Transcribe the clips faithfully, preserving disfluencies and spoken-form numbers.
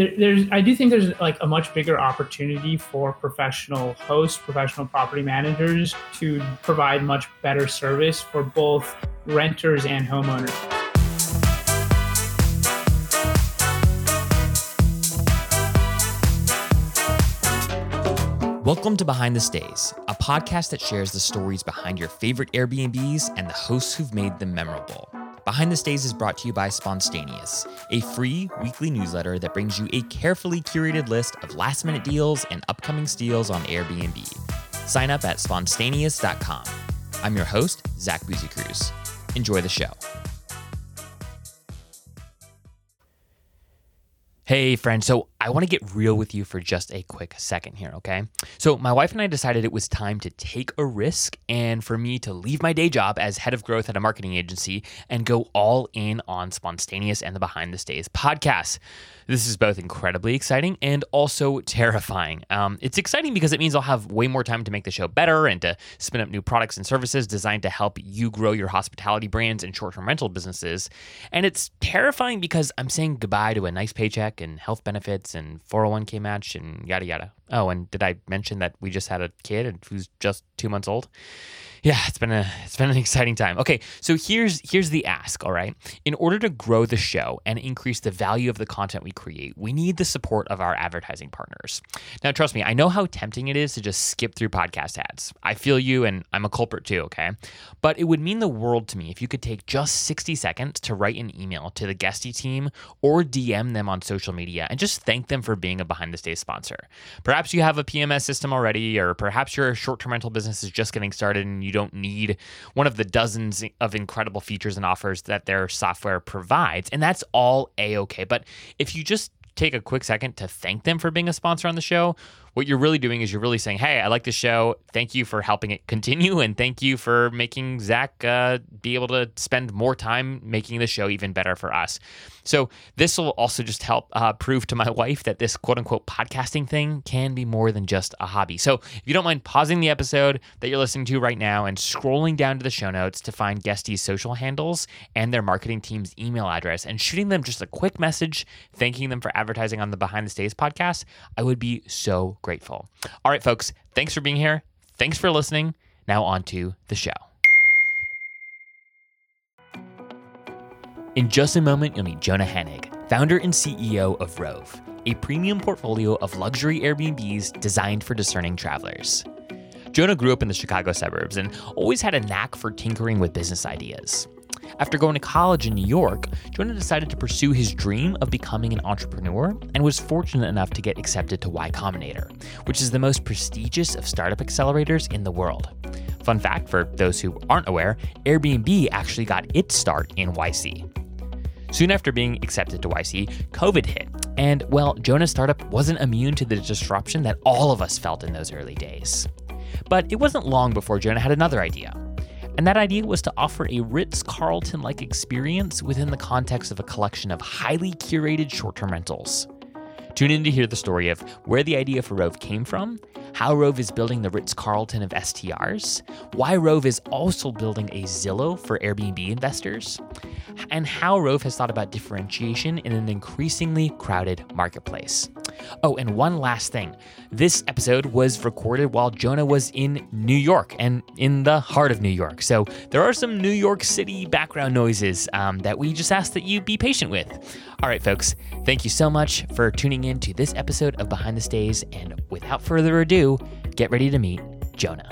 there, there's, I do think there's like a much bigger opportunity for professional hosts, professional property managers to provide much better service for both renters and homeowners. Welcome to Behind the Stays, a podcast that shares the stories behind your favorite Airbnbs and the hosts who've made them memorable. Behind the Stays is brought to you by Spontaneous, a free weekly newsletter that brings you a carefully curated list of last-minute deals and upcoming steals on Airbnb. Sign up at spontaneous dot com. I'm your host, Zach Buzicruz. Enjoy the show. Hey, friend. So I want to get real with you for just a quick second here, okay? So my wife and I decided it was time to take a risk and for me to leave my day job as head of growth at a marketing agency and go all in on Spontaneous and the Behind the Stays podcast. This is both incredibly exciting and also terrifying. Um, it's exciting because it means I'll have way more time to make the show better and to spin up new products and services designed to help you grow your hospitality brands and short-term rental businesses. And it's terrifying because I'm saying goodbye to a nice paycheck and health benefits and four oh one k match and yada, yada. Oh, and did I mention that we just had a kid who's just two months old? Yeah, it's been a it's been an exciting time. Okay, so here's here's the ask, all right? In order to grow the show and increase the value of the content we create, we need the support of our advertising partners. Now, trust me, I know how tempting it is to just skip through podcast ads. I feel you, and I'm a culprit too, okay? But it would mean the world to me if you could take just sixty seconds to write an email to the Guesty team or D M them on social media and just thank them for being a Behind the Stays sponsor. Perhaps you have a P M S system already, or perhaps your short-term rental business is just getting started and you You don't need one of the dozens of incredible features and offers that their software provides. And that's all A-okay. But if you just take a quick second to thank them for being a sponsor on the show, what you're really doing is you're really saying, hey, I like the show. Thank you for helping it continue. And thank you for making Zach uh, be able to spend more time making the show even better for us. So this will also just help uh, prove to my wife that this quote unquote podcasting thing can be more than just a hobby. So if you don't mind pausing the episode that you're listening to right now and scrolling down to the show notes to find Guesty's social handles and their marketing team's email address and shooting them just a quick message, thanking them for advertising on the Behind the Stays podcast, I would be so grateful. All right, folks, thanks for being here. Thanks for listening. Now on to the show. In just a moment, you'll meet Jonah Hennig, founder and C E O of Rove, a premium portfolio of luxury Airbnbs designed for discerning travelers. Jonah grew up in the Chicago suburbs and always had a knack for tinkering with business ideas. After going to college in New York, Jonah decided to pursue his dream of becoming an entrepreneur and was fortunate enough to get accepted to Y Combinator, which is the most prestigious of startup accelerators in the world. Fun fact for those who aren't aware, Airbnb actually got its start in Y C. Soon after being accepted to Y C, COVID hit, and well, Jonah's startup wasn't immune to the disruption that all of us felt in those early days. But it wasn't long before Jonah had another idea. And that idea was to offer a Ritz-Carlton-like experience within the context of a collection of highly curated short-term rentals. Tune in to hear the story of where the idea for Rove came from, how Rove is building the Ritz-Carlton of S T Rs, why Rove is also building a Zillow for Airbnb investors, and how Rove has thought about differentiation in an increasingly crowded marketplace. Oh, and one last thing. This episode was recorded while Jonah was in New York and in the heart of New York. So there are some New York City background noises um, that we just ask that you be patient with. All right, folks, thank you so much for tuning in to this episode of Behind the Stays. And without further ado, get ready to meet Jonah.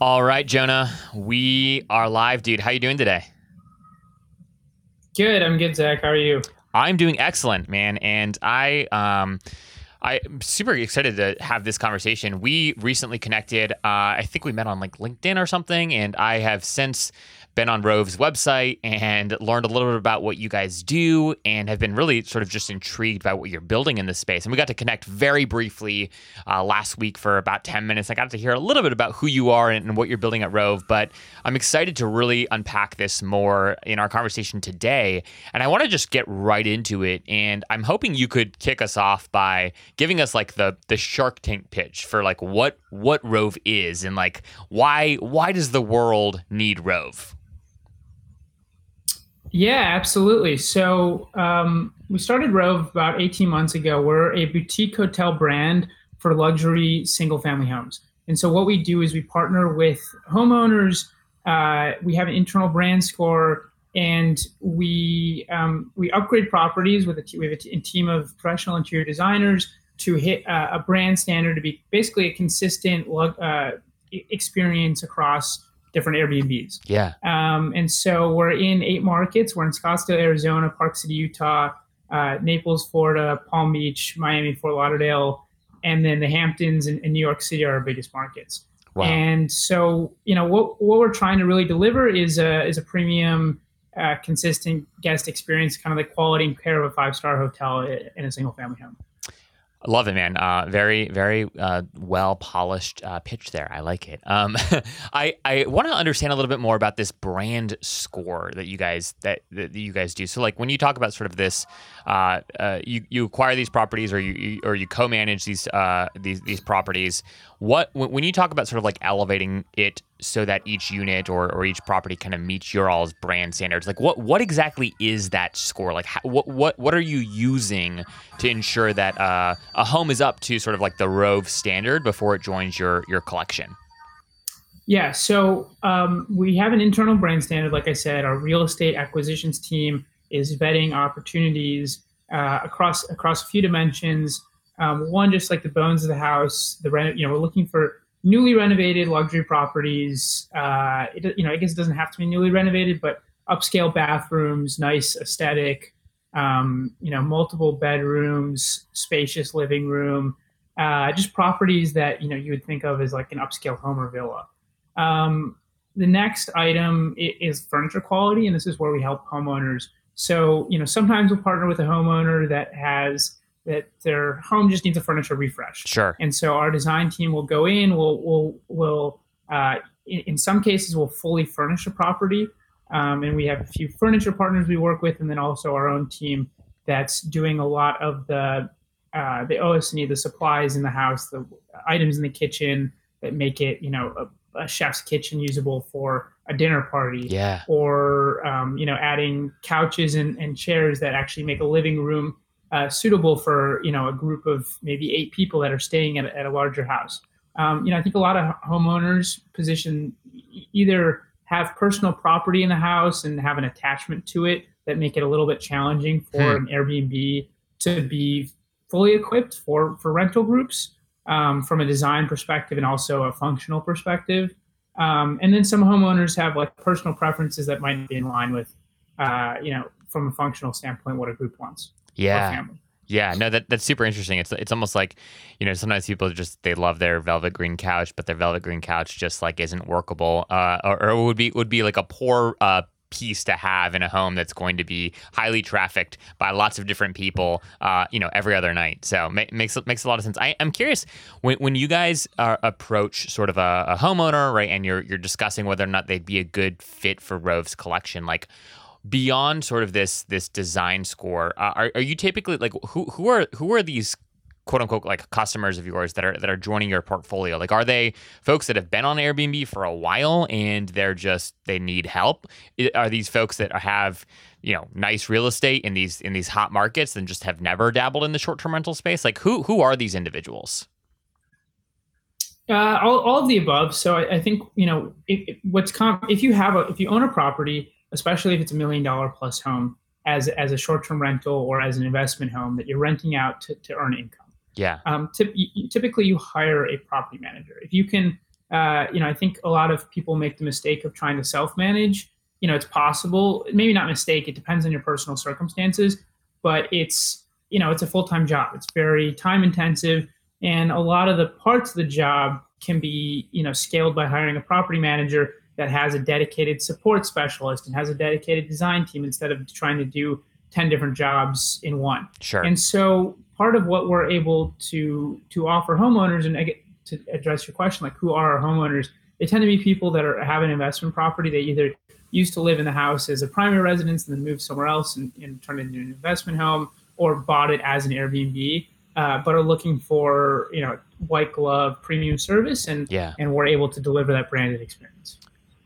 All right, Jonah, we are live, dude. How are you doing today? Good. I'm good, Zach. How are you? I'm doing excellent, man. And I, um, I'm super excited to have this conversation. We recently connected. Uh, I think we met on like LinkedIn or something, and I have since been on Rove's website and learned a little bit about what you guys do and have been really sort of just intrigued by what you're building in this space. And we got to connect very briefly uh, last week for about ten minutes. I got to hear a little bit about who you are and what you're building at Rove, but I'm excited to really unpack this more in our conversation today. And I want to just get right into it. And I'm hoping you could kick us off by giving us like the the Shark Tank pitch for like what what Rove is and like why why does the world need Rove? Yeah, absolutely. So um, we started Rove about eighteen months ago. We're a boutique hotel brand for luxury single-family homes. And so what we do is we partner with homeowners. Uh, we have an internal brand score, and we um, we upgrade properties with a, t- we have a, t- a team of professional interior designers to hit uh, a brand standard to be basically a consistent uh, experience across different Airbnbs. Yeah. Um, and so we're in eight markets. We're in Scottsdale, Arizona, Park City, Utah, uh, Naples, Florida, Palm Beach, Miami, Fort Lauderdale, and then the Hamptons and, and New York City are our biggest markets. Wow. And so, you know, what what we're trying to really deliver is a is a premium, uh, consistent guest experience, kind of the quality and care of a five-star hotel in a single-family home. I love it, man. Uh, very, very uh, well-polished uh, pitch there. I like it. Um, I, I want to understand a little bit more about this brand score that you guys that, that you guys do. So, like, when you talk about sort of this, uh, uh, you you acquire these properties, or you, you or you co-manage these uh, these these properties. What when you talk about sort of like elevating it so that each unit or, or each property kind of meets your all's brand standards, like what what exactly is that score? Like, how, what what what are you using to ensure that Uh, a home is up to sort of like the Rove standard before it joins your your collection? Yeah, so um, we have an internal brand standard. Like I said, our real estate acquisitions team is vetting opportunities uh, across across a few dimensions. Um, one, just like the bones of the house, the reno- you know, we're looking for newly renovated luxury properties. Uh, it, you know, I guess it doesn't have to be newly renovated, but upscale bathrooms, nice aesthetic. Um, you know, multiple bedrooms, spacious living room, uh, just properties that, you know, you would think of as like an upscale home or villa. Um, the next item is furniture quality, and this is where we help homeowners. So, you know, sometimes we'll partner with a homeowner that has, that their home just needs a furniture refresh. Sure. And so our design team will go in, we'll, we'll, we'll uh, in, in some cases, we'll fully furnish a property. Um, and we have a few furniture partners we work with, and then also our own team that's doing a lot of the uh, the O S and E, the supplies in the house, the items in the kitchen that make it, you know, a, a chef's kitchen usable for a dinner party. Yeah. Or, um, you know, adding couches and, and chairs that actually make a living room uh, suitable for, you know, a group of maybe eight people that are staying at, at a larger house. Um, you know, I think a lot of homeowners position either have personal property in the house and have an attachment to it that make it a little bit challenging for hmm. an Airbnb to be fully equipped for, for rental groups um, from a design perspective and also a functional perspective. Um, and then some homeowners have like personal preferences that might be in line with, uh, you know, from a functional standpoint, what a group wants. Yeah. Or family. Yeah, no, that that's super interesting. It's it's almost like, you know, sometimes people just they love their velvet green couch, but their velvet green couch just like isn't workable, uh, or, or would be would be like a poor uh, piece to have in a home that's going to be highly trafficked by lots of different people, uh, you know, every other night. So it makes makes a lot of sense. I, I'm curious when when you guys uh, approach sort of a, a homeowner, right, and you're you're discussing whether or not they'd be a good fit for Rove's collection, like. Beyond sort of this this design score, uh, are are you typically like who who are who are these quote unquote like customers of yours that are that are joining your portfolio? Like, are they folks that have been on Airbnb for a while and they're just they need help? Are these folks that have you know nice real estate in these in these hot markets and just have never dabbled in the short term rental space? Like, who who are these individuals? Uh, all all of the above. So I, I think you know it, it, what's com- if you have a if you own a property. Especially if it's a million dollar plus home as as a short-term rental or as an investment home that you're renting out to, to earn income. Yeah. Um. T- you, typically, you hire a property manager. If you can, uh, you know, I think a lot of people make the mistake of trying to self-manage. You know, it's possible, maybe not mistake, it depends on your personal circumstances, but it's, you know, it's a full-time job. It's very time intensive. And a lot of the parts of the job can be, you know, scaled by hiring a property manager that has a dedicated support specialist and has a dedicated design team instead of trying to do ten different jobs in one. Sure. And so part of what we're able to to offer homeowners, and I get to address your question, like who are our homeowners? They tend to be people that are, have an investment property. They either used to live in the house as a primary residence and then moved somewhere else and, and turned it into an investment home or bought it as an Airbnb. uh, but are looking for, you know, white glove premium service, and yeah. and we're able to deliver that branded experience.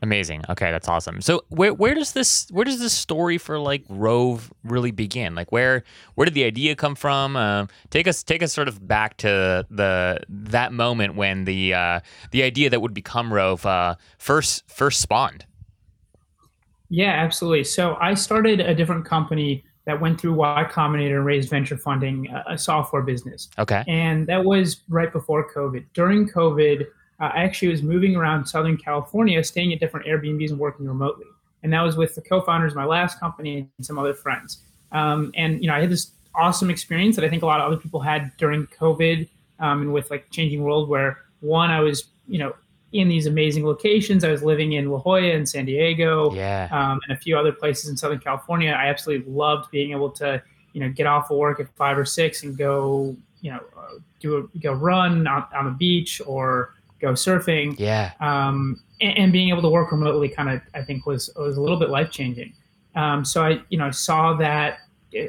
Amazing. Okay, that's awesome. So where where does this where does this story for like Rove really begin? Like where where did the idea come from? Uh, take us take us sort of back to the that moment when the uh, the idea that would become Rove uh, first first spawned. Yeah, absolutely. So I started a different company that went through Y Combinator and raised venture funding, a software business. Okay. And that was right before COVID. During COVID, Uh, I actually was moving around Southern California, staying at different Airbnbs and working remotely. And that was with the co-founders of my last company and some other friends. Um, and, you know, I had this awesome experience that I think a lot of other people had during COVID um, and with like changing world where one, I was, you know, in these amazing locations. I was living in La Jolla and San Diego yeah. um, and a few other places in Southern California. I absolutely loved being able to, you know, get off of work at five or six and go, you know, do a go run on, on the beach or go surfing. Yeah. Um, and, and being able to work remotely kind of, I think was, was a little bit life changing. Um, so I, you know, saw that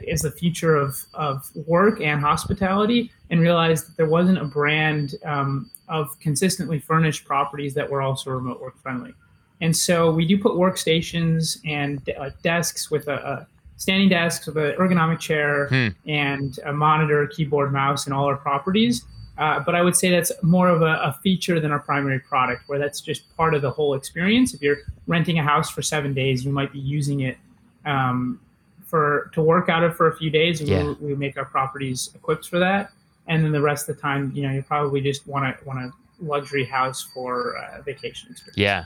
as the future of, of work and hospitality and realized that there wasn't a brand, um, of consistently furnished properties that were also remote work friendly. And so we do put workstations and like uh, desks with a, a standing desks with an ergonomic chair hmm. and a monitor, keyboard, mouse in all our properties. Uh, but I would say that's more of a, a feature than our primary product, where that's just part of the whole experience. If you're renting a house for seven days, you might be using it um, for to work out of for a few days. And yeah. we, we make our properties equipped for that, and then the rest of the time, you know, you probably just want to want a luxury house for uh, vacation experience. Yeah,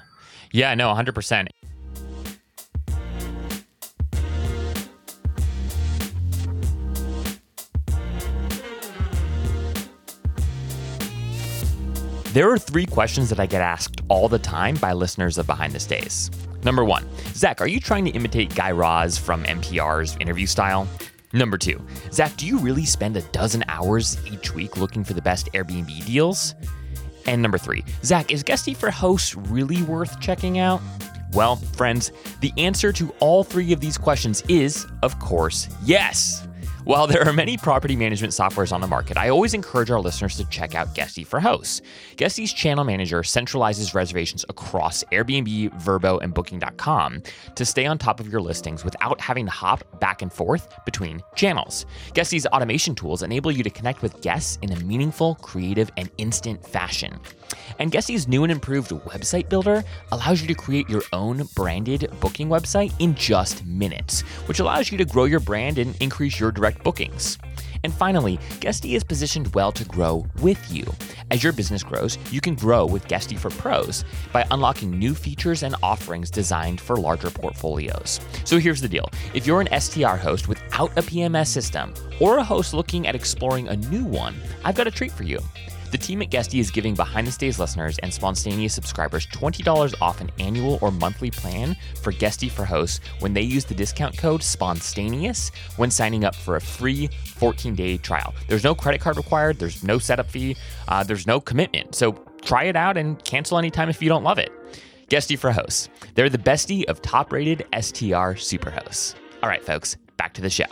yeah, no, one hundred percent. There are three questions that I get asked all the time by listeners of Behind the Stays. Number one, Zach, are you trying to imitate Guy Raz from N P R's interview style? Number two, Zach, do you really spend a dozen hours each week looking for the best Airbnb deals? And number three, Zach, is Guesty for hosts really worth checking out? Well, friends, the answer to all three of these questions is, of course, yes. While there are many property management softwares on the market, I always encourage our listeners to check out Guesty for Hosts. Guesty's channel manager centralizes reservations across Airbnb, Vrbo, and Booking dot com to stay on top of your listings without having to hop back and forth between channels. Guesty's automation tools enable you to connect with guests in a meaningful, creative, and instant fashion. And Guesty's new and improved website builder allows you to create your own branded booking website in just minutes, which allows you to grow your brand and increase your direct bookings. And finally, Guesty is positioned well to grow with you. As your business grows, you can grow with Guesty for Pros by unlocking new features and offerings designed for larger portfolios. So here's the deal. If you're an S T R host without a P M S system or a host looking at exploring a new one, I've got a treat for you. The team at Guesty is giving Behind the Stays listeners and Spontaneous subscribers twenty dollars off an annual or monthly plan for Guesty for Hosts when they use the discount code SPONTANEOUS when signing up for a free fourteen-day trial. There's no credit card required. There's no setup fee. Uh, there's no commitment. So try it out and cancel anytime if you don't love it. Guesty for Hosts. They're the bestie of top-rated S T R superhosts. All right, folks, back to the show.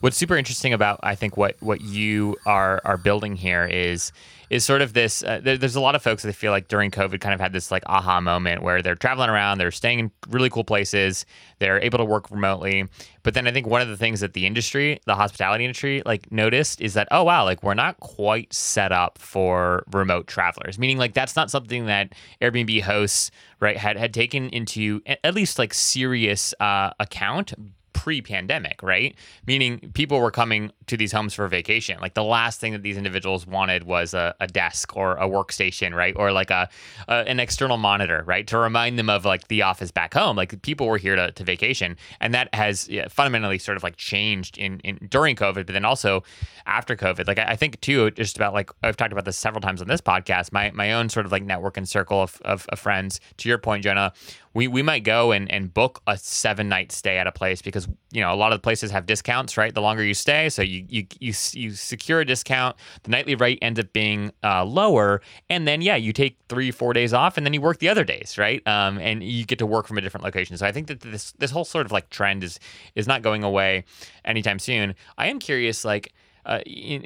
What's super interesting about, I think, what, what you are are building here is is sort of this, uh, there, there's a lot of folks that feel like during COVID kind of had this like aha moment where they're traveling around, they're staying in really cool places, they're able to work remotely. But then I think one of the things that the industry, the hospitality industry, like noticed is that, oh, wow, like we're not quite set up for remote travelers, meaning like that's not something that Airbnb hosts, right, had, had taken into at least like serious uh, account pre-pandemic, right? Meaning people were coming to these homes for vacation. Like the last thing that these individuals wanted was a, a desk or a workstation, right? Or like a, a an external monitor, right? To remind them of like the office back home. Like people were here to, to vacation. And that has yeah, fundamentally sort of like changed in, in during COVID, but then also after COVID. Like I, I think too, just about like, I've talked about this several times on this podcast, my my own sort of like network and circle of, of, of friends, to your point, Jonah, we we might go and, and book a seven night stay at a place because, you know, a lot of the places have discounts, right? The longer you stay, so you you you, you secure a discount. The nightly rate ends up being uh, lower, and then yeah, you take three four days off, and then you work the other days, right? Um, and you get to work from a different location. So I think that this this whole sort of like trend is is not going away anytime soon. I am curious, like. Uh,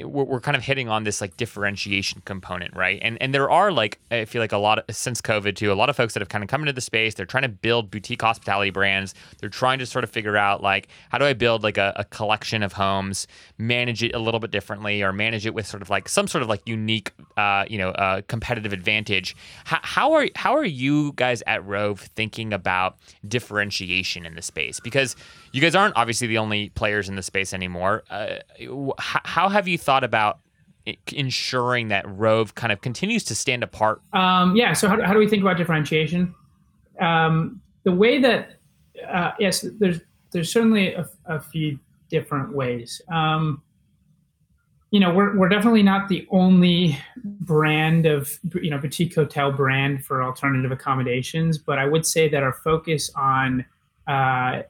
we're kind of hitting on this like differentiation component, right? And and there are like, I feel like a lot of, since COVID too, a lot of folks that have kind of come into the space, they're trying to build boutique hospitality brands. They're trying to sort of figure out like, how do I build like a, a collection of homes, manage it a little bit differently or manage it with sort of like some sort of like unique, uh, you know, uh, competitive advantage. How, how are how are you guys at Rove thinking about differentiation in the space? Because you guys aren't obviously the only players in the space anymore. Uh, how, How have you thought about ensuring that Rove kind of continues to stand apart? Um, yeah. So how, how do we think about differentiation? Um, the way that, uh, yes, there's there's certainly a, a few different ways. Um, you know, we're we're definitely not the only brand of, you know, boutique hotel brand for alternative accommodations, but I would say that our focus on uh,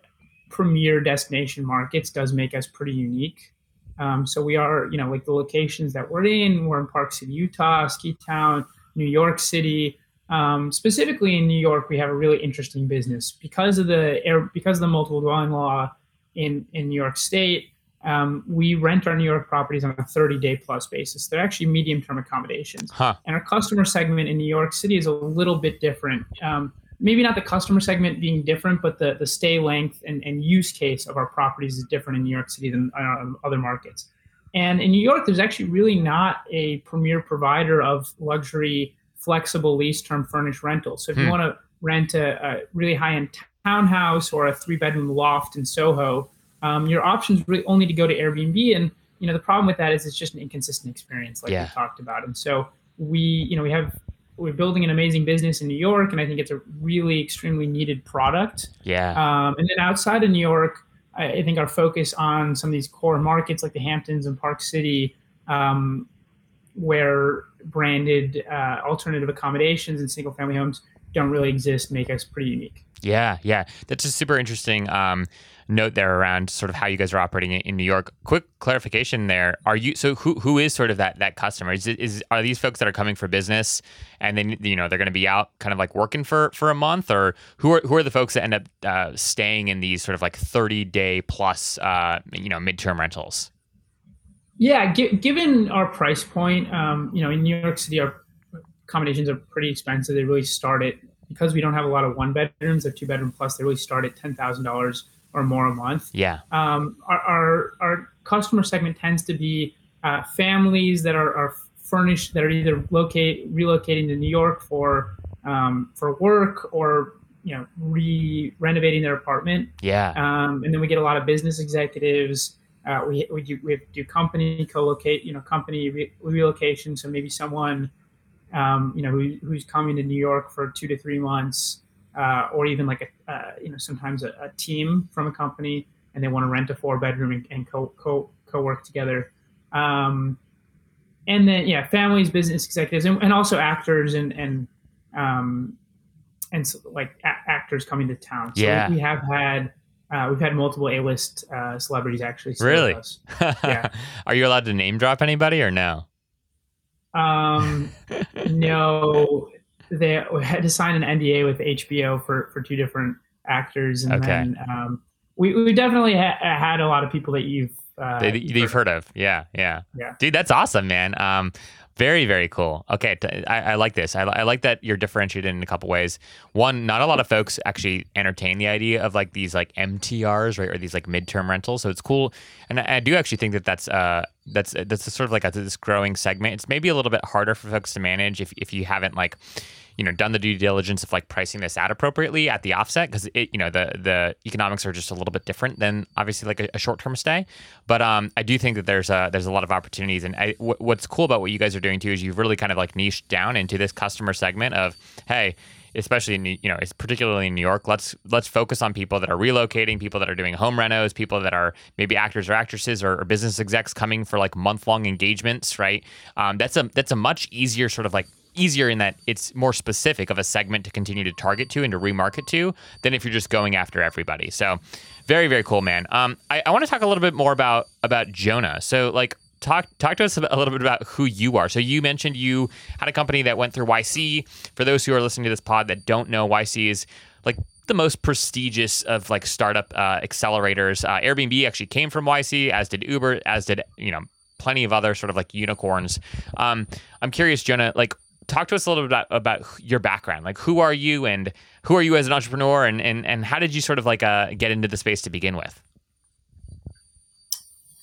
premier destination markets does make us pretty unique. Um, so we are, you know, like the locations that we're in, we're in Park City, Utah, Ski Town, New York City. Um, specifically in New York, we have a really interesting business because of the air, because of the multiple dwelling law in, in New York State. Um, we rent our New York properties on a thirty day plus basis. They're actually medium term accommodations. Huh. And our customer segment in New York City is a little bit different. Um, maybe not the customer segment being different, but the, the stay length and, and use case of our properties is different in New York City than uh, other markets. And in New York, there's actually really not a premier provider of luxury, flexible lease term furnished rentals. So if hmm. you want to rent a, a really high-end townhouse or a three-bedroom loft in Soho, um, your options really only to go to Airbnb. And, you know, the problem with that is it's just an inconsistent experience like yeah. we talked about. And so we, you know, we have... we're building an amazing business in New York, and I think it's a really extremely needed product. Yeah. Um, and then outside of New York, I, I think our focus on some of these core markets like the Hamptons and Park City, um, where branded uh, alternative accommodations and single-family homes don't really exist, make us pretty unique. Yeah, yeah. That's a super interesting um, note there around sort of how you guys are operating in New York. Quick clarification there. Are you so who who is sort of that that customer? Is it, is are these folks that are coming for business and then, you know, they're going to be out kind of like working for, for a month, or who are who are the folks that end up uh, staying in these sort of like thirty day plus uh, you know, midterm rentals? Yeah, gi- given our price point, um, you know, in New York City, our accommodations are pretty expensive. They really start at, because we don't have a lot of one bedrooms, they're two bedroom plus, they really start at ten thousand dollars or more a month. Yeah. Um, our, our, our customer segment tends to be uh, families that are, are furnished, that are either locate, relocating to New York for, um, for work, or, you know, re renovating their apartment. Yeah. Um, and then we get a lot of business executives. Uh, we, we do, we do company co-locate, you know, company re- relocation. So maybe someone, Um, you know, who, who's coming to New York for two to three months, uh, or even like a, uh, you know, sometimes a, a team from a company, and they want to rent a four bedroom and, and co co co work together, um, and then yeah, families, business executives, and, and also actors and and um, and so, like a- actors coming to town. So yeah. we have had uh, we've had multiple A-list uh, celebrities actually. Really? Us. Yeah. Are you allowed to name drop anybody or no? Um, no, they had to sign an N D A with H B O for, for two different actors. And okay. then, um, we, we definitely ha- had a lot of people that you've, uh, that, you've, that you've heard of. of. Yeah. Yeah. Yeah. Dude, that's awesome, man. Um, Very, very cool. Okay, I, I like this. I, I like that you're differentiated in a couple ways. One, not a lot of folks actually entertain the idea of like these like M T Rs, right, or these like midterm rentals. So it's cool, and I, I do actually think that that's uh that's that's sort of like a, this growing segment. It's maybe a little bit harder for folks to manage if if you haven't like, you know, done the due diligence of like pricing this out appropriately at the offset, because it, you know, the the economics are just a little bit different than obviously like a, a short term stay. But um, I do think that there's a there's a lot of opportunities, and I, w- what's cool about what you guys are doing too is you've really kind of like niched down into this customer segment of, hey, especially in, you know, it's particularly in New York, let's let's focus on people that are relocating, people that are doing home renos, people that are maybe actors or actresses or, or business execs coming for like month long engagements, right? Um, that's a that's a much easier sort of like easier in that it's more specific of a segment to continue to target to and to remarket to than if you're just going after everybody. So very, very cool, man. Um, I, I want to talk a little bit more about about Jonah. So like talk talk to us a little bit about who you are. So you mentioned you had a company that went through Y C. For those who are listening to this pod that don't know, Y C is like the most prestigious of like startup uh, accelerators. Uh, Airbnb actually came from Y C, as did Uber, as did, you know, plenty of other sort of like unicorns. Um, I'm curious, Jonah, like talk to us a little bit about, about your background. Like who are you and who are you as an entrepreneur, and and, and how did you sort of like uh, get into the space to begin with?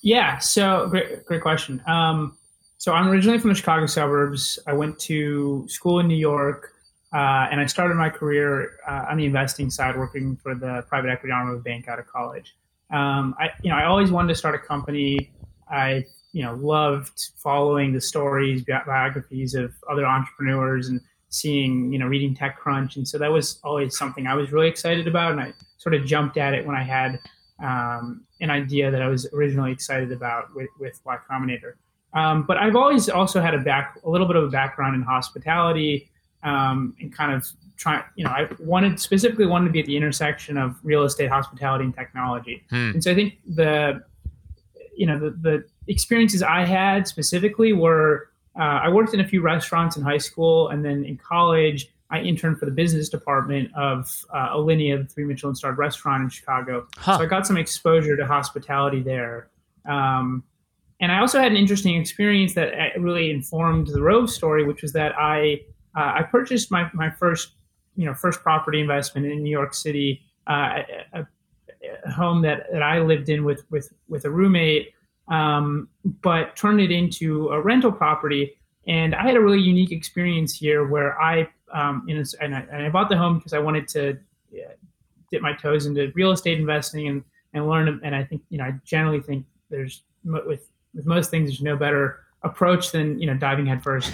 Yeah, so great, great question. Um, so I'm originally from the Chicago suburbs. I went to school in New York. Uh, and I started my career uh, on the investing side, working for the private equity arm of a bank out of college. Um, I, you know, I always wanted to start a company. I, you know, loved following the stories, bi- biographies of other entrepreneurs, and seeing, you know, reading TechCrunch, and so that was always something I was really excited about. And I sort of jumped at it when I had um, an idea that I was originally excited about with, with Y Combinator. Um, but I've always also had a back, a little bit of a background in hospitality. Um, and kind of try, you know, I wanted specifically wanted to be at the intersection of real estate, hospitality, and technology. Hmm. And so I think the, you know, the, the experiences I had specifically were, uh, I worked in a few restaurants in high school, and then in college, I interned for the business department of uh, Alinea, the three Michelin starred restaurant in Chicago. Huh. So I got some exposure to hospitality there. Um, and I also had an interesting experience that really informed the Rove story, which was that I, Uh, I purchased my, my first, you know, first property investment in New York City, uh, a, a home that, that I lived in with with, with a roommate, um, but turned it into a rental property. And I had a really unique experience here where I, um, in a, and, I and I bought the home because I wanted to dip my toes into real estate investing and, and learn. And I think, you know, I generally think there's, with, with most things, there's no better approach than, you know, diving headfirst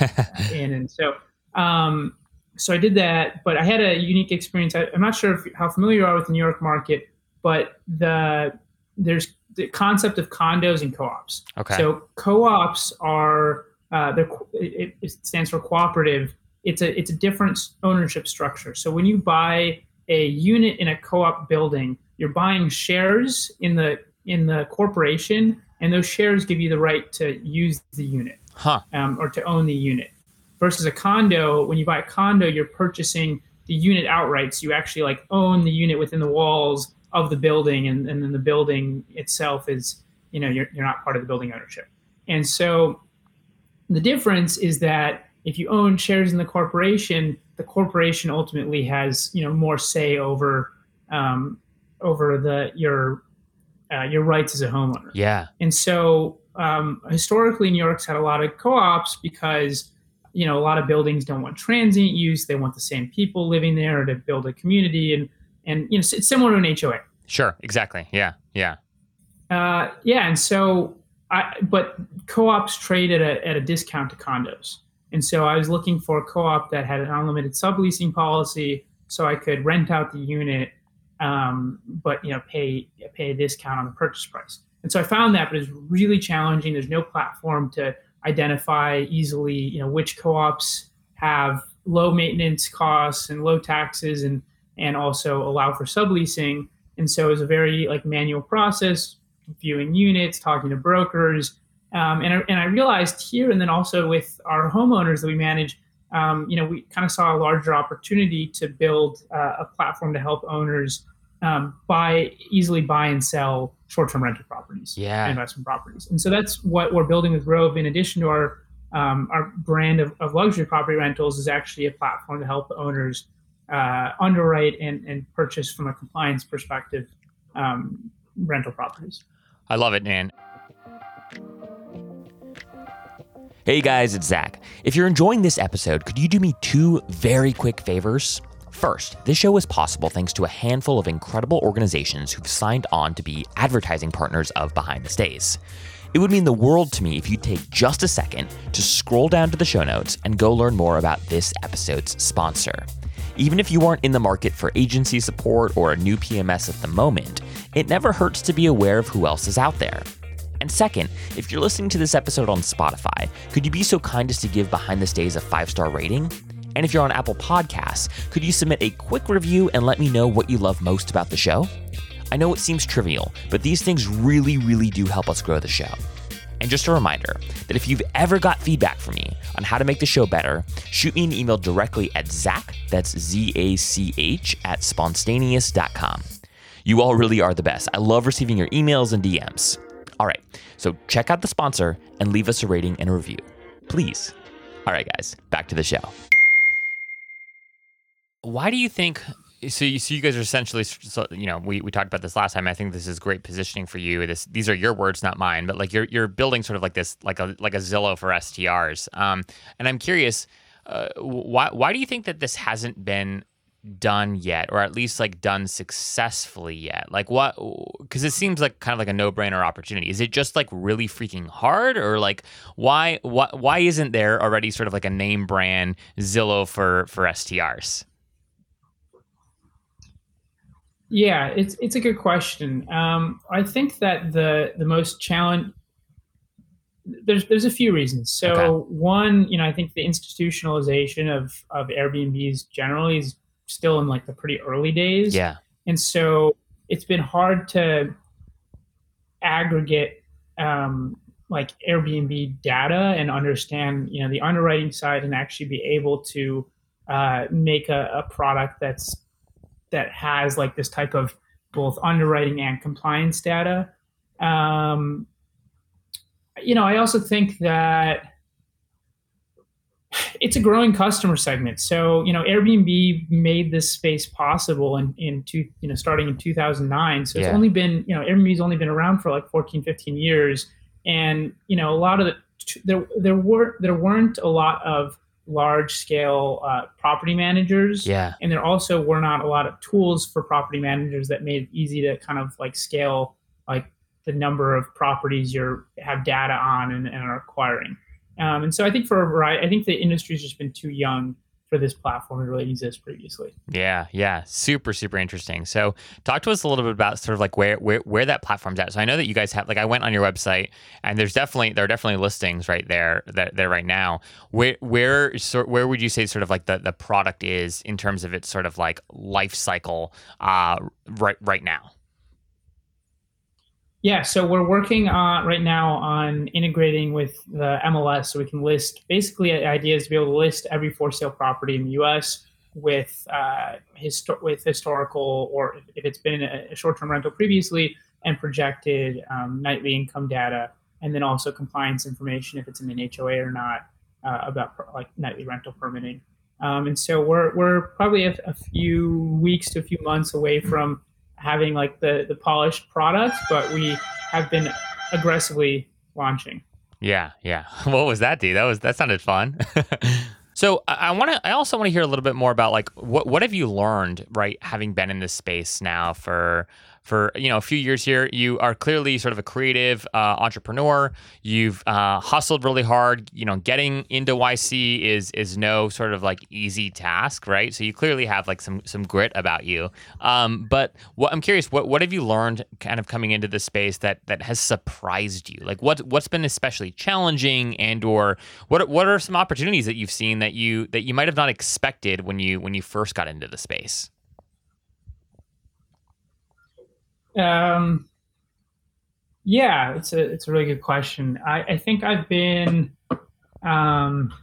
in. And so... Um, so I did that, but I had a unique experience. I, I'm not sure if, how familiar you are with the New York market, but the, there's the concept of condos and co-ops. Okay. So co-ops are, uh, they're, it, it stands for cooperative. It's a, it's a different ownership structure. So when you buy a unit in a co-op building, you're buying shares in the, in the corporation, and those shares give you the right to use the unit, huh. um, or to own the unit. Versus a condo, when you buy a condo, you're purchasing the unit outright. So you actually like own the unit within the walls of the building, and, and then the building itself is, you know, you're you're not part of the building ownership. And so the difference is that if you own shares in the corporation, the corporation ultimately has, you know, more say over um, over the your uh, your rights as a homeowner. Yeah. And so um, historically, New York's had a lot of co-ops because, you know, a lot of buildings don't want transient use. They want the same people living there to build a community. And, and you know, it's similar to an H O A. Sure, exactly. Yeah, yeah. Uh, yeah, and so, I but co-ops trade at a, at a discount to condos. And so I was looking for a co-op that had an unlimited subleasing policy so I could rent out the unit, um, but, you know, pay pay a discount on the purchase price. And so I found that, but it's really challenging. There's no platform to identify easily, you know, which co-ops have low maintenance costs and low taxes, and and also allow for subleasing. And so it was a very like manual process, viewing units, talking to brokers, um, and I, and I realized here, and then also with our homeowners that we manage, um, you know, we kind of saw a larger opportunity to build uh, a platform to help owners um, buy easily buy and sell short-term rental properties, yeah, and investment properties. And so that's what we're building with Rove. In addition to our um, our brand of, of luxury property rentals, is actually a platform to help owners uh, underwrite and, and purchase from a compliance perspective um, rental properties. I love it, man. Hey guys, it's Zach. If you're enjoying this episode, could you do me two very quick favors? First, this show is possible thanks to a handful of incredible organizations who've signed on to be advertising partners of Behind the Stays. It would mean the world to me if you'd take just a second to scroll down to the show notes and go learn more about this episode's sponsor. Even if you aren't in the market for agency support or a new P M S at the moment, it never hurts to be aware of who else is out there. And second, if you're listening to this episode on Spotify, could you be so kind as to give Behind the Stays a five-star rating? And if you're on Apple Podcasts, could you submit a quick review and let me know what you love most about the show? I know it seems trivial, but these things really, really do help us grow the show. And just a reminder that if you've ever got feedback from me on how to make the show better, shoot me an email directly at Zach, that's Z A C H, at spontaneous dot com. You all really are the best. I love receiving your emails and D Ms. All right, so check out the sponsor and leave us a rating and a review, please. All right, guys, back to the show. Why do you think, so you, so you guys are essentially, so, you know, we, we talked about this last time. I think this is great positioning for you. This, these are your words, not mine, but like you're you're building sort of like this, like a like a Zillow for S T Rs. Um, and I'm curious, uh, why why do you think that this hasn't been done yet, or at least like done successfully yet? Like what, because it seems like kind of like a no-brainer opportunity. Is it just like really freaking hard, or like why why why isn't there already sort of like a name brand Zillow for for S T Rs? Yeah, it's it's a good question. Um, I think that the the most challenge there's there's a few reasons. So okay. One, you know, I think the institutionalization of of Airbnbs generally is still in like the pretty early days. Yeah. And so it's been hard to aggregate um, like Airbnb data and understand, you know, the underwriting side and actually be able to uh, make a, a product that's that has like this type of both underwriting and compliance data. Um, you know, I also think that it's a growing customer segment. So, you know, Airbnb made this space possible in, in two, you know, starting in two thousand nine. So yeah. It's only been, you know, Airbnb's only been around for like fourteen, fifteen years. And, you know, a lot of the, there, there were, there weren't a lot of large scale uh, property managers. Yeah. And there also were not a lot of tools for property managers that made it easy to kind of like scale like the number of properties you have data on and, and are acquiring. Um, and so I think for a variety, I think the industry's just been too young for this platform to really exist previously. Yeah, yeah, super, super interesting. So talk to us a little bit about sort of like where where, where that platform's at. So I know that you guys have, like I went on your website and there's definitely, there are definitely listings right there, that there right now. Where where so where would you say sort of like the, the product is in terms of its sort of like life cycle uh, right right now? Yeah, so we're working on right now on integrating with the M L S so we can list, basically the idea is to be able to list every for sale property in the U S with uh, histo- with historical, or if it's been a short-term rental previously, and projected um, nightly income data, and then also compliance information if it's in an H O A or not, uh, about per- like nightly rental permitting. Um, and so we're we're probably a, a few weeks to a few months away from having like the, the polished product, but we have been aggressively launching. Yeah, yeah. What was that, dude? That was that sounded fun. So I want to. I also want to hear a little bit more about like what what have you learned, right? Having been in this space now for for you know a few years here, you are clearly sort of a creative uh, entrepreneur. You've uh, hustled really hard. You know, getting into Y C is is no sort of like easy task, right? So you clearly have like some some grit about you. Um, but what, I'm curious, what what have you learned, kind of coming into this space that that has surprised you? Like what what's been especially challenging, and or what what are some opportunities that you've seen that you that you might have not expected when you when you first got into the space? Um, yeah, it's a it's a really good question. I, I think I've been um,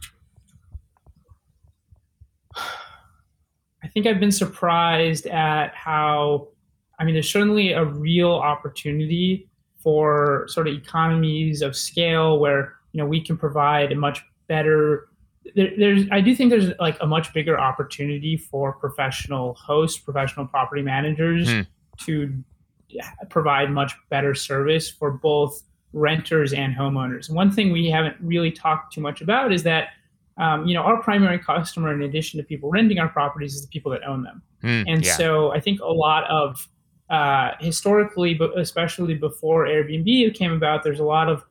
I think I've been surprised at how, I mean, there's certainly a real opportunity for sort of economies of scale where, you know, we can provide a much better There, there's, I do think there's like a much bigger opportunity for professional hosts, professional property managers hmm. to provide much better service for both renters and homeowners. And one thing we haven't really talked too much about is that, um, you know, our primary customer, in addition to people renting our properties, is the people that own them. Hmm. And yeah. So I think a lot of uh, historically, but especially before Airbnb came about, there's a lot of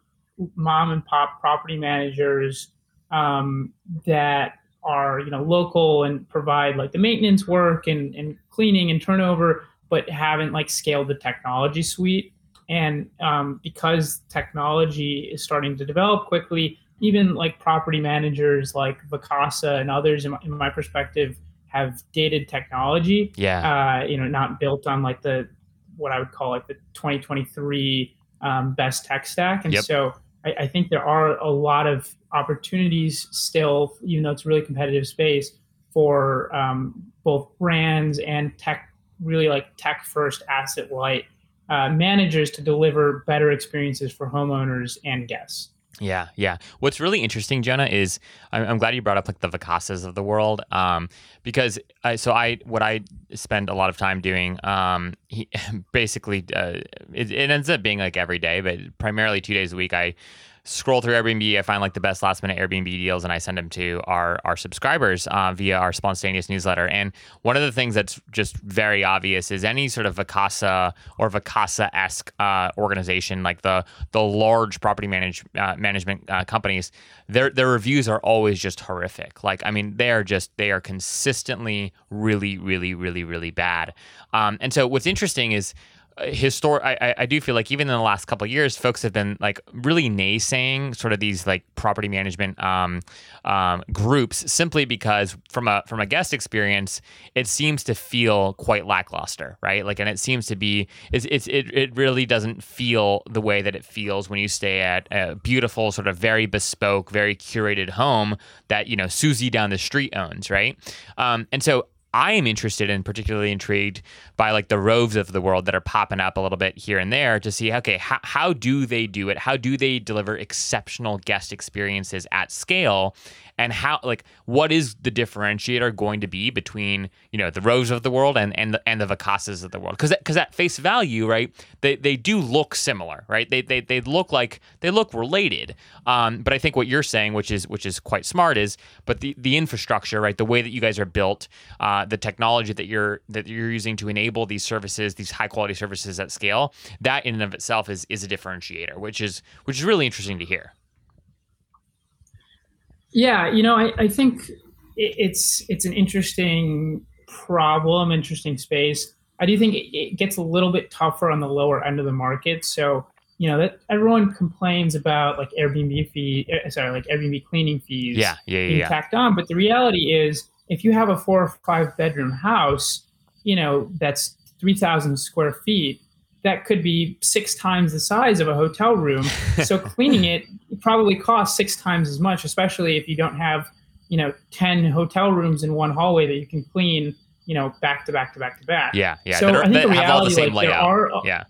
mom and pop property managers um, that are, you know, local and provide like the maintenance work and, and cleaning and turnover, but haven't like scaled the technology suite. And um, because technology is starting to develop quickly, even like property managers like Vacasa and others, in my, in my perspective, have dated technology. Yeah. Uh, you know, not built on like the what I would call like the twenty twenty-three um, best tech stack. And yep. so I, I think there are a lot of opportunities still, even though it's a really competitive space, for um, both brands and tech, really like tech first, asset light uh, managers to deliver better experiences for homeowners and guests. Yeah, yeah. What's really interesting, Jonah, is I'm glad you brought up like the Vacasas of the world, um, because I, so I what I spend a lot of time doing, um, he, basically, uh, it, it ends up being like every day, but primarily two days a week, I scroll through Airbnb. I find like the best last minute Airbnb deals, and I send them to our our subscribers uh, via our Spontaneous newsletter. And one of the things that's just very obvious is any sort of Vacasa or Vacasa-esque uh, organization, like the the large property manage, uh, management uh, companies, their their reviews are always just horrific. Like, I mean, they are just they are consistently really, really, really, really bad. Um, and so what's interesting is. Histor- I, I do feel like even in the last couple of years, folks have been like really naysaying sort of these like property management um, um, groups simply because from a from a guest experience, it seems to feel quite lackluster, right? Like, and it seems to be it's, it's it it really doesn't feel the way that it feels when you stay at a beautiful sort of very bespoke, very curated home that you know Susie down the street owns, right? Um, and so. I am interested and particularly intrigued by like the Roves of the world that are popping up a little bit here and there to see, okay, how, how do they do it? How do they deliver exceptional guest experiences at scale? And how, like, what is the differentiator going to be between, you know, the Roves of the world and and the, and the Vacasas of the world? Because because at face value, right, they they do look similar, right? They they they look like they look related. Um, but I think what you're saying, which is which is quite smart, is but the, the infrastructure, right, the way that you guys are built, uh, the technology that you're that you're using to enable these services, these high quality services at scale, that in and of itself is is a differentiator, which is which is really interesting to hear. Yeah, you know, I, I think it's it's an interesting problem, interesting space. I do think it, it gets a little bit tougher on the lower end of the market. So, you know, that everyone complains about like Airbnb fee, sorry, like Airbnb cleaning fees yeah, yeah, yeah, being yeah. tacked on. But the reality is, if you have a four or five bedroom house, you know, that's three thousand square feet. That could be six times the size of a hotel room. So cleaning it probably costs six times as much, especially if you don't have, you know, ten hotel rooms in one hallway that you can clean, you know, back to back to back to back. Yeah, yeah. So that are, I think that the reality, have all the same like, layout. There are, yeah,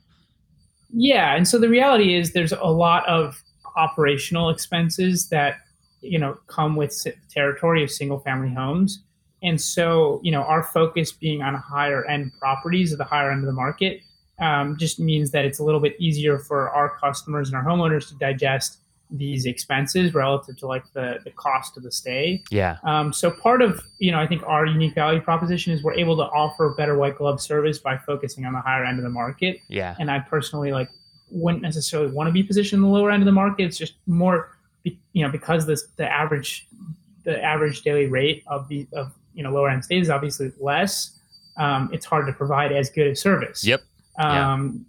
yeah. And so the reality is, there's a lot of operational expenses that you know come with territory of single family homes. And so you know, our focus being on higher end properties at the higher end of the market. Um, just means that it's a little bit easier for our customers and our homeowners to digest these expenses relative to like the, the cost of the stay. Yeah. Um, so part of, you know, I think our unique value proposition is we're able to offer better white glove service by focusing on the higher end of the market. Yeah. And I personally like wouldn't necessarily want to be positioned in the lower end of the market. It's just more, you know, because this, the average, the average daily rate of the, of, you know, lower end stays is obviously less. Um, it's hard to provide as good a service. Yep. Yeah. Um,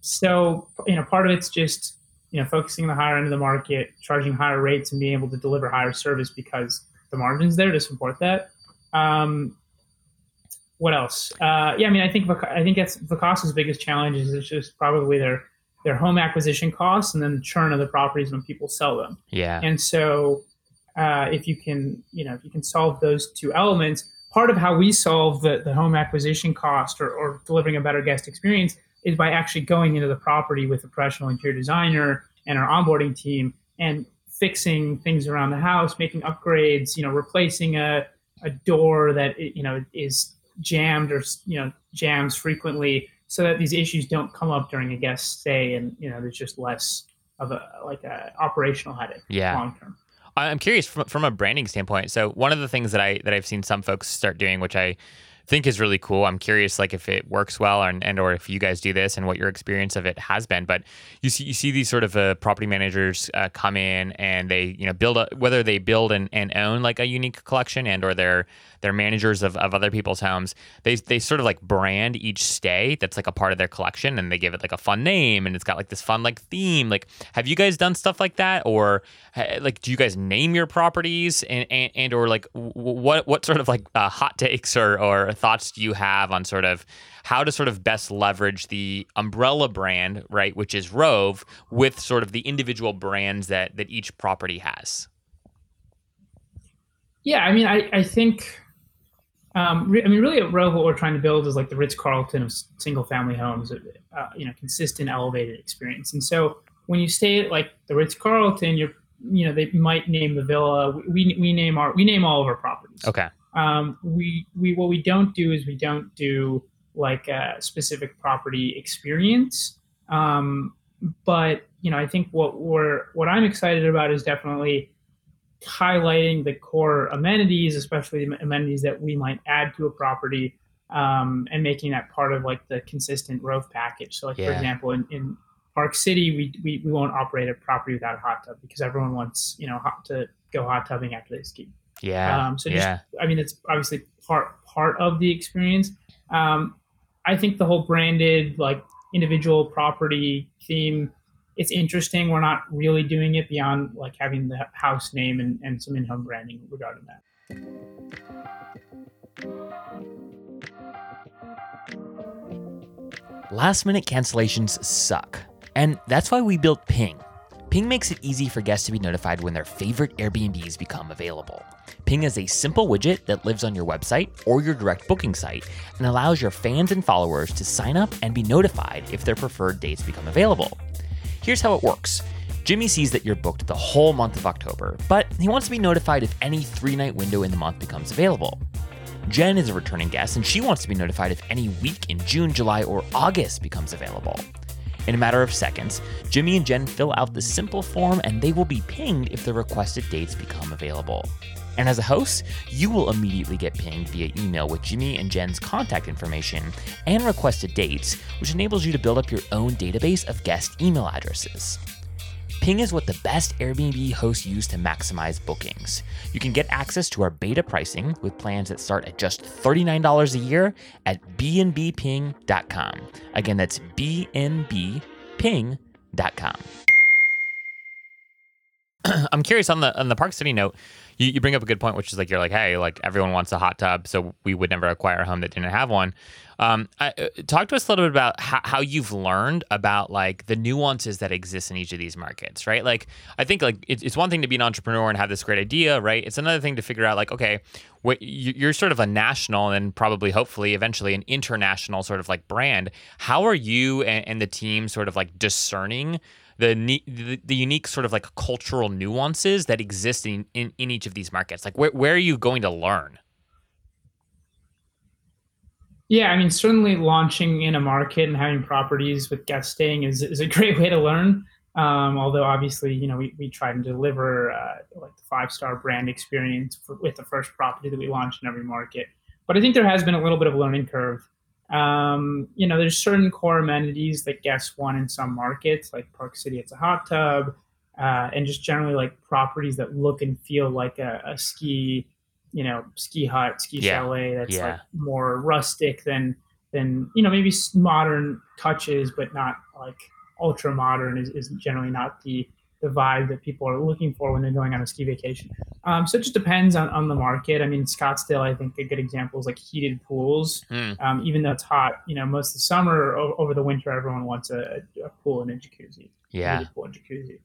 so, you know, part of it's just, you know, focusing on the higher end of the market, charging higher rates and being able to deliver higher service because the margin's there to support that. Um, what else? Uh, yeah, I mean, I think, I think that's Vacasa's biggest challenge is it's just probably their, their home acquisition costs and then the churn of the properties when people sell them. Yeah. And so, uh, if you can, you know, if you can solve those two elements, part of how we solve the, the home acquisition cost or, or delivering a better guest experience is by actually going into the property with a professional interior designer and our onboarding team and fixing things around the house, making upgrades, you know, replacing a, a door that, you know, is jammed or, you know, jams frequently so that these issues don't come up during a guest stay. And, you know, there's just less of a, like a operational headache yeah. long term. I'm curious from from a branding standpoint. So one of the things that I that I've seen some folks start doing, which I think is really cool. I'm curious, like, if it works well and, and or if you guys do this and what your experience of it has been. But you see you see these sort of uh, property managers uh, come in and they, you know, build a, whether they build and, and own like a unique collection and or they're they're managers of, of other people's homes. They they sort of like brand each stay that's like a part of their collection, and they give it like a fun name, and it's got like this fun like theme. Like, have you guys done stuff like that, or like do you guys name your properties and and, and or like what what sort of like uh, hot takes or or thoughts do you have on sort of how to sort of best leverage the umbrella brand, right, which is Rove, with sort of the individual brands that that each property has? Yeah, I mean, I, I think, um, re- I mean, really at Rove, what we're trying to build is like the Ritz-Carlton of single-family homes, uh, you know, consistent, elevated experience. And so when you stay at like the Ritz-Carlton, you're, you know, they might name the villa. We we name our we name all of our properties. Okay. Um, we we what we don't do is we don't do like a specific property experience. Um, but you know, I think what we're what I'm excited about is definitely highlighting the core amenities, especially the amenities that we might add to a property, um, and making that part of like the consistent growth package. So, like yeah. for example, in, in Park City, we, we we won't operate a property without a hot tub because everyone wants, you know, hot, to go hot tubbing after they ski. Yeah. Um, so just, yeah. I mean, it's obviously part part of the experience. Um, I think the whole branded like individual property theme, it's interesting. We're not really doing it beyond like having the house name and, and some in-home branding regarding that. Last-minute cancellations suck. And that's why we built Ping. Ping makes it easy for guests to be notified when their favorite Airbnbs become available. Ping is a simple widget that lives on your website or your direct booking site and allows your fans and followers to sign up and be notified if their preferred dates become available. Here's how it works. Jimmy sees that you're booked the whole month of October, but he wants to be notified if any three-night window in the month becomes available. Jen is a returning guest, and she wants to be notified if any week in June, July, or August becomes available. In a matter of seconds, Jimmy and Jen fill out the simple form and they will be pinged if the requested dates become available. And as a host, you will immediately get pinged via email with Jimmy and Jen's contact information and requested dates, which enables you to build up your own database of guest email addresses. Ping is what the best Airbnb hosts use to maximize bookings. You can get access to our beta pricing with plans that start at just thirty-nine dollars a year at b n b ping dot com. Again, that's b n b ping dot com. I'm curious on the on the Park City note. You, you bring up a good point, which is like you're like, hey, like everyone wants a hot tub, so we would never acquire a home that didn't have one. Um, I, uh, talk to us a little bit about how, how you've learned about like the nuances that exist in each of these markets, right? Like, I think like it's, it's one thing to be an entrepreneur and have this great idea, right? It's another thing to figure out like, okay, what you're sort of a national and probably, hopefully, eventually an international sort of like brand. How are you and, and the team sort of like discerning The, the the unique sort of like cultural nuances that exist in, in, in each of these markets? Like, where, where are you going to learn? Yeah, I mean, certainly launching in a market and having properties with guest staying is, is a great way to learn. Um, although obviously, you know, we, we try to deliver uh, like the five-star brand experience for, with the first property that we launch in every market. But I think there has been a little bit of a learning curve. Um, you know, there's certain core amenities that guests want in some markets, like Park City, it's a hot tub, uh, and just generally like properties that look and feel like a, a ski, you know, ski hut, ski yeah. chalet that's yeah. like more rustic than, than, you know, maybe modern touches, but not like ultra modern is, is generally not the, the vibe that people are looking for when they're going on a ski vacation. Um, so it just depends on, on the market. I mean, Scottsdale, I think a good example is like heated pools. Mm. Um, even though it's hot, you know, most of the summer or over the winter, everyone wants a, a pool and a jacuzzi. Yeah. Heated pool and jacuzzi.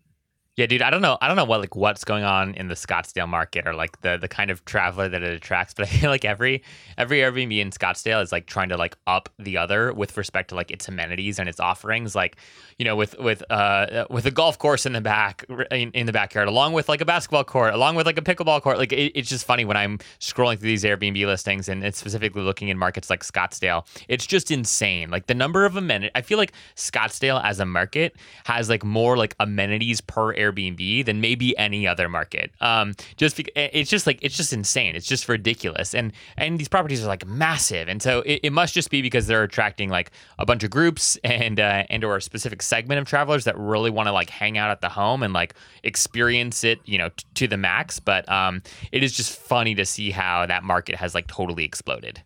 Yeah, dude, I don't know. I don't know what like what's going on in the Scottsdale market or like the, the kind of traveler that it attracts, but I feel like every every Airbnb in Scottsdale is like trying to like up the other with respect to like its amenities and its offerings. Like, you know, with with uh with a golf course in the back in, in the backyard, along with like a basketball court, along with like a pickleball court. Like it, it's just funny when I'm scrolling through these Airbnb listings and it's specifically looking in markets like Scottsdale. It's just insane. Like the number of amenities. I feel like Scottsdale as a market has like more like amenities per Airbnb Airbnb than maybe any other market. Um, just be- it's just like it's just insane. It's just ridiculous. And and these properties are like massive. And so it, it must just be because they're attracting like a bunch of groups and uh, and or a specific segment of travelers that really want to like hang out at the home and like experience it, you know, t- to the max. But um, it is just funny to see how that market has like totally exploded.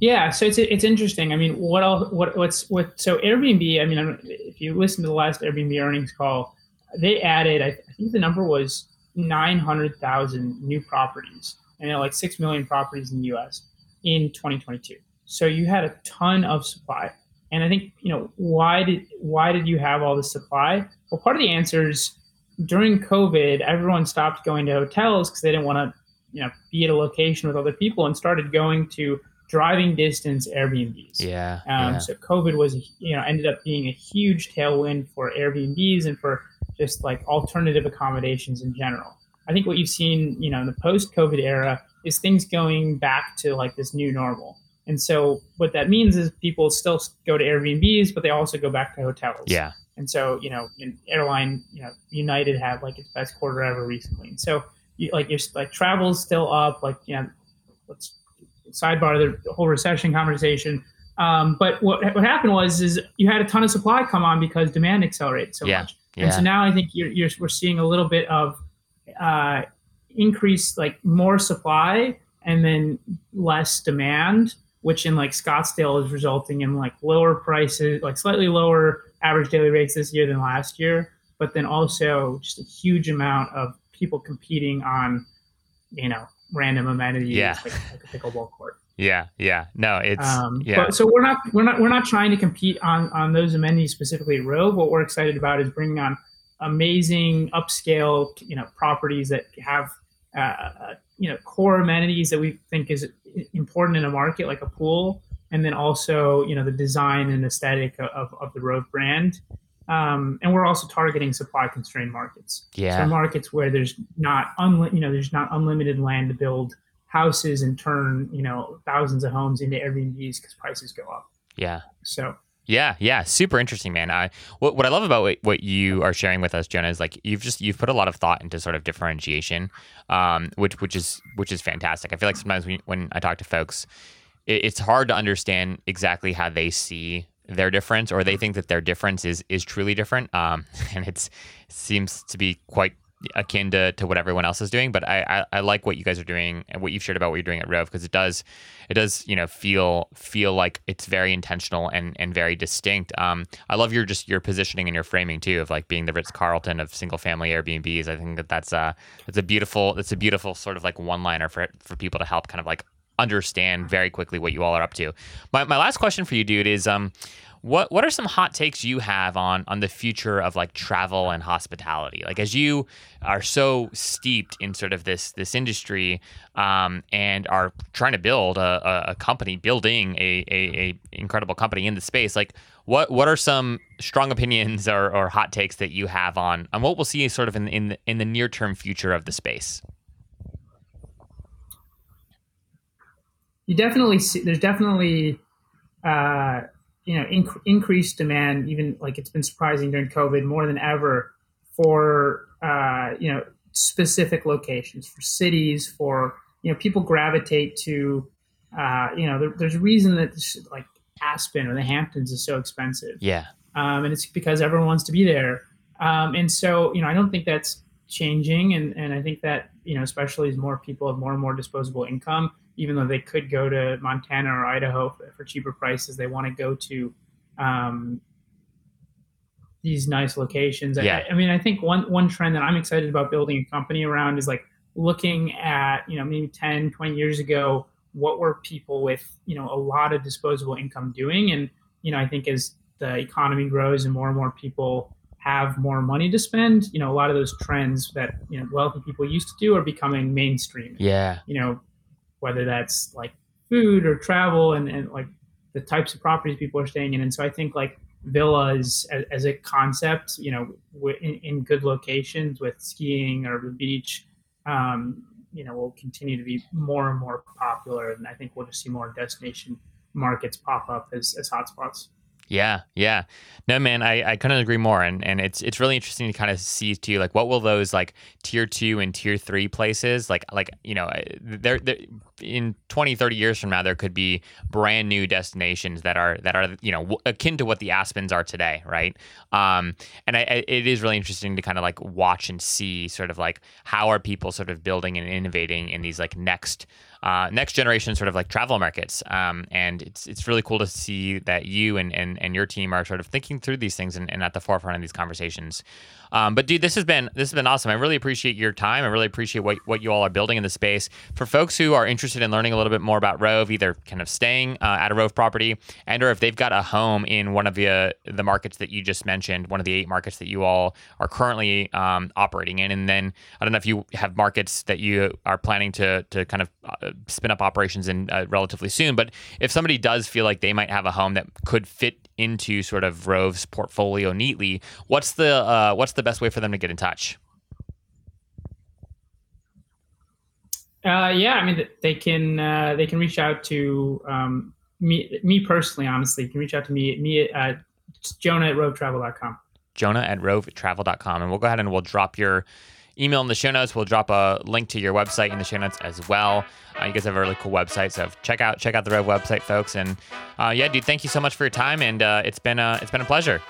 Yeah, so it's it's interesting. I mean, what else, what what's what? So Airbnb. I mean, I don't, if you listen to the last Airbnb earnings call, they added. I, th- I think the number was nine hundred thousand new properties, and like six million properties in the U S in twenty twenty two. So you had a ton of supply, and I think you know why did why did you have all this supply? Well, part of the answer is during COVID, everyone stopped going to hotels because they didn't want to, you know, be at a location with other people, and started going to driving distance Airbnbs. Yeah, um, yeah. So COVID was, you know, ended up being a huge tailwind for Airbnbs and for just like alternative accommodations in general. I think what you've seen, you know, in the post-COVID era is things going back to like this new normal. And so what that means is people still go to Airbnbs, but they also go back to hotels. Yeah. And so, you know, an airline, you know, United had like its best quarter ever recently. And so you, like you're like travel's still up, like, you know, let's, sidebar of the whole recession conversation. Um, but what what happened was is you had a ton of supply come on because demand accelerated so yeah, much. Yeah. And so now I think you're, you're, we're seeing a little bit of uh, increased, like more supply and then less demand, which in like Scottsdale is resulting in like lower prices, like slightly lower average daily rates this year than last year. But then also just a huge amount of people competing on, you know, random amenities, yeah. like, like a pickleball court. Yeah, yeah. No, it's um, yeah. But, so we're not we're not we're not trying to compete on on those amenities specifically at Rove. What we're excited about is bringing on amazing upscale, you know, properties that have uh, you know core amenities that we think is important in a market like a pool, and then also you know the design and aesthetic of of the Rove brand. Um, and we're also targeting supply-constrained markets. Yeah. So markets where there's not unli- you know, there's not unlimited land to build houses and turn, you know, thousands of homes into Airbnbs because prices go up. Yeah. So. Yeah, yeah, super interesting, man. I what what I love about what, what you are sharing with us, Jonah, is like you've just you've put a lot of thought into sort of differentiation, um, which which is which is fantastic. I feel like sometimes when when I talk to folks, it, it's hard to understand exactly how they see their difference, or they think that their difference is is truly different, um, and it's it seems to be quite akin to, to what everyone else is doing. But I, I I like what you guys are doing and what you've shared about what you're doing at Rove, because it does it does you know feel feel like it's very intentional and and very distinct. Um, I love your just your positioning and your framing too of like being the Ritz-Carlton of single family Airbnbs. I think that that's a that's a beautiful that's a beautiful sort of like one liner for for people to help kind of like understand very quickly what you all are up to. My my last question for you, dude, is um, what what are some hot takes you have on on the future of like travel and hospitality? Like as you are so steeped in sort of this this industry, um, and are trying to build a, a, a company, building a, a a incredible company in the space. Like what what are some strong opinions or, or hot takes that you have on on what we'll see sort of in in the, in the near term future of the space? You definitely see there's definitely, uh, you know, inc- increased demand, even like it's been surprising during COVID more than ever for, uh, you know, specific locations, for cities, for, you know, people gravitate to, uh, you know, there, there's a reason that this, like Aspen or the Hamptons is so expensive. Yeah. Um, and it's because everyone wants to be there. Um, and so, you know, I don't think that's changing. And, and I think that, you know, especially as more people have more and more disposable income, even though they could go to Montana or Idaho for cheaper prices, they want to go to um, these nice locations. Yeah. I, I mean, I think one one trend that I'm excited about building a company around is like looking at, you know, maybe ten, twenty years ago, what were people with, you know, a lot of disposable income doing? And, you know, I think as the economy grows and more and more people have more money to spend, you know, a lot of those trends that, you know, wealthy people used to do are becoming mainstream. Yeah. You know, whether that's like food or travel and, and like the types of properties people are staying in. And so I think like villas as, as a concept, you know, w- in, in good locations with skiing or the beach, um, you know, will continue to be more and more popular. And I think we'll just see more destination markets pop up as, as hotspots. Yeah, yeah. No, man, I, I couldn't agree more. And and it's it's really interesting to kind of see too, like, what will those like tier two and tier three places, like, like you know, there in twenty, thirty years from now, there could be brand new destinations that are, that are you know, akin to what the Aspens are today, right? Um, and I, I, it is really interesting to kind of like watch and see sort of like how are people sort of building and innovating in these like next Uh, next generation sort of like travel markets. Um, and it's it's really cool to see that you and and, and your team are sort of thinking through these things and, and at the forefront of these conversations. Um, but dude, this has been this has been awesome. I really appreciate your time. I really appreciate what, what you all are building in the space. For folks who are interested in learning a little bit more about Rove, either kind of staying uh, at a Rove property and or if they've got a home in one of the, uh, the markets that you just mentioned, one of the eight markets that you all are currently um, operating in. And then I don't know if you have markets that you are planning to to kind of uh, spin up operations in uh, relatively soon. But if somebody does feel like they might have a home that could fit into sort of Rove's portfolio neatly, what's the uh, what's the best way for them to get in touch? Uh, yeah, I mean they can uh, they can reach out to um, me me personally. Honestly, you can reach out to me me at Jonah at Rove Travel dot com. Jonah at Rove Travel dot com, and we'll go ahead and we'll drop your email in the show notes. We'll drop a link to your website in the show notes as well. Uh, you guys have a really cool website, so check out check out the Rove website, folks. And uh, yeah, dude, thank you so much for your time, and uh, it's been a, it's been a pleasure.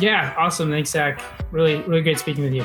Yeah, awesome. Thanks, Zach. Really, really great speaking with you.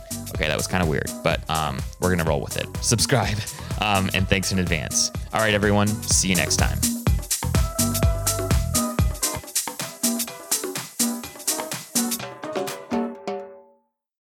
Okay, that was kind of weird, but um, we're going to roll with it. Subscribe, um, and thanks in advance. All right, everyone, see you next time.